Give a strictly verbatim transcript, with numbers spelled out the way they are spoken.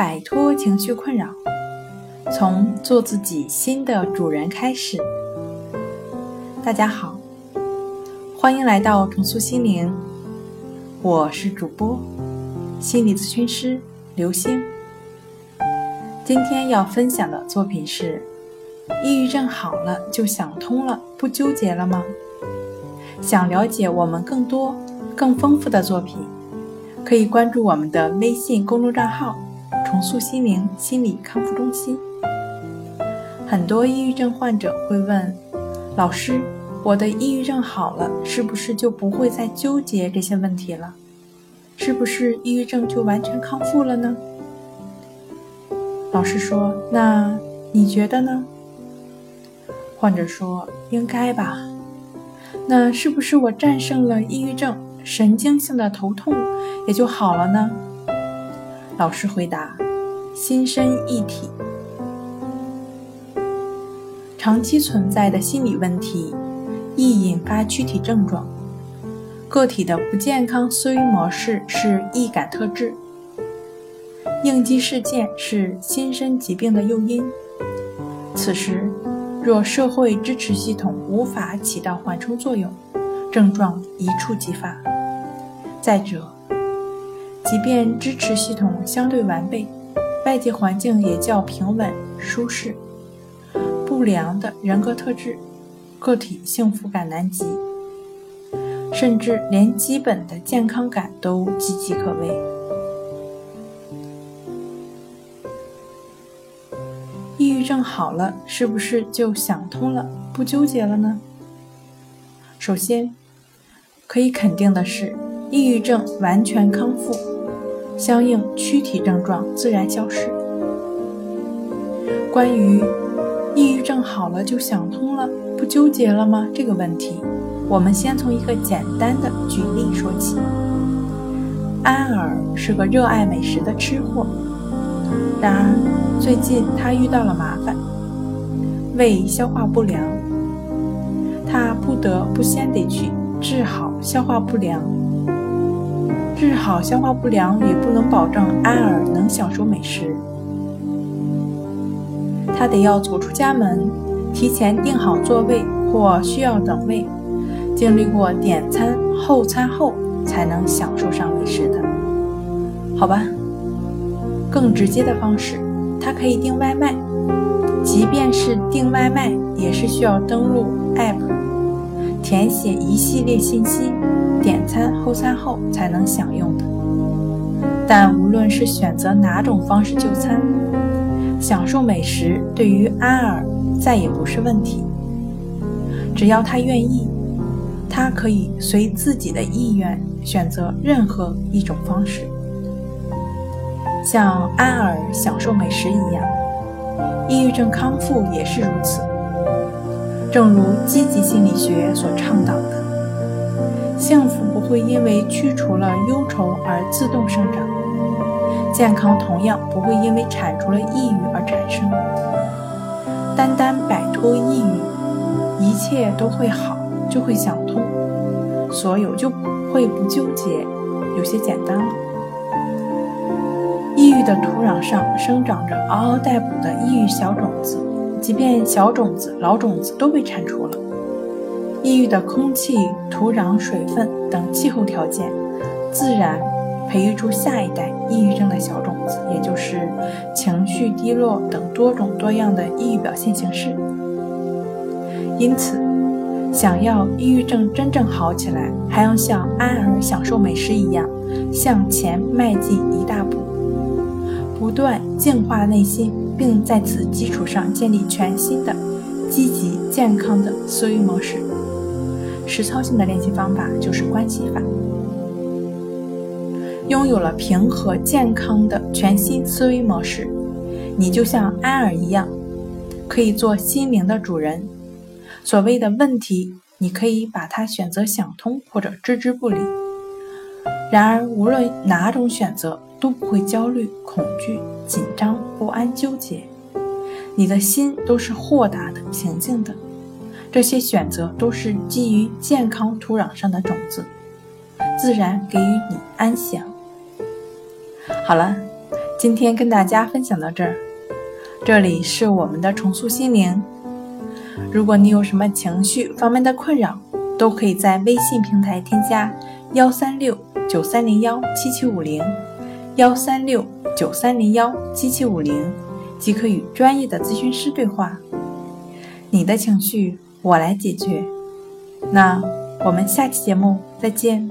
摆脱情绪困扰，从做自己新的主人开始。大家好，欢迎来到重塑心灵，我是主播心理咨询师刘星。今天要分享的作品是：抑郁症好了就想通了，不纠结了吗？想了解我们更多更丰富的作品，可以关注我们的微信公众账号重塑心灵心理康复中心。很多抑郁症患者会问，老师，我的抑郁症好了，是不是就不会再纠结这些问题了？是不是抑郁症就完全康复了呢？老师说，那你觉得呢？患者说，应该吧。那是不是我战胜了抑郁症，神经性的头痛也就好了呢？老师回答，心身一体。长期存在的心理问题易引发躯体症状，个体的不健康思维模式是易感特质，应激事件是心身疾病的诱因。此时若社会支持系统无法起到缓冲作用，症状一触即发。再者，即便支持系统相对完备，外界环境也较平稳舒适，不良的人格特质，个体幸福感难及，甚至连基本的健康感都岌岌可危。抑郁症好了，是不是就想通了，不纠结了呢？首先，可以肯定的是，抑郁症完全康复，相应躯体症状自然消失。关于抑郁症好了就想通了，不纠结了吗？这个问题，我们先从一个简单的举例说起。安尔是个热爱美食的吃货，然而最近他遇到了麻烦，胃消化不良，他不得不先得去治好消化不良。治好消化不良也不能保证安尔能享受美食，他得要走出家门，提前订好座位或需要等位，经历过点餐后餐后才能享受上美食的。好吧，更直接的方式，他可以订外卖，即便是订外卖也是需要登录 A P P 填写一系列信息，点餐后餐后才能享用的。但无论是选择哪种方式就餐，享受美食对于安尔再也不是问题。只要他愿意，他可以随自己的意愿选择任何一种方式，像安尔享受美食一样，抑郁症康复也是如此。正如积极心理学所倡导的，幸福不会因为去除了忧愁而自动生长，健康同样不会因为铲除了抑郁而产生。单单摆脱抑郁，一切都会好，就会想通，所有就会不纠结，有些简单了。抑郁的土壤上生长着嗷嗷待哺的抑郁小种子，即便小种子、老种子都被铲除了，抑郁的空气、土壤、水分等气候条件自然培育出下一代抑郁症的小种子，也就是情绪低落等多种多样的抑郁表现形式。因此，想要抑郁症真正好起来，还要像安尔享受美食一样，向前迈进一大步，不断净化内心，并在此基础上建立全新的积极健康的思维模式。实操性的练习方法就是关系法。拥有了平和健康的全新思维模式，你就像安尔一样，可以做心灵的主人。所谓的问题，你可以把它选择想通或者置之不理。然而无论哪种选择，都不会焦虑、恐惧、紧张、不安、纠结，你的心都是豁达的、平静的。这些选择都是基于健康土壤上的种子，自然给予你安详。好了，今天跟大家分享到这儿，这里是我们的重塑心灵。如果你有什么情绪方面的困扰，都可以在微信平台添加一三六九三零一七七五零一三六九三零一七七五零即可与专业的咨询师对话。你的情绪我来解决。那我们下期节目再见。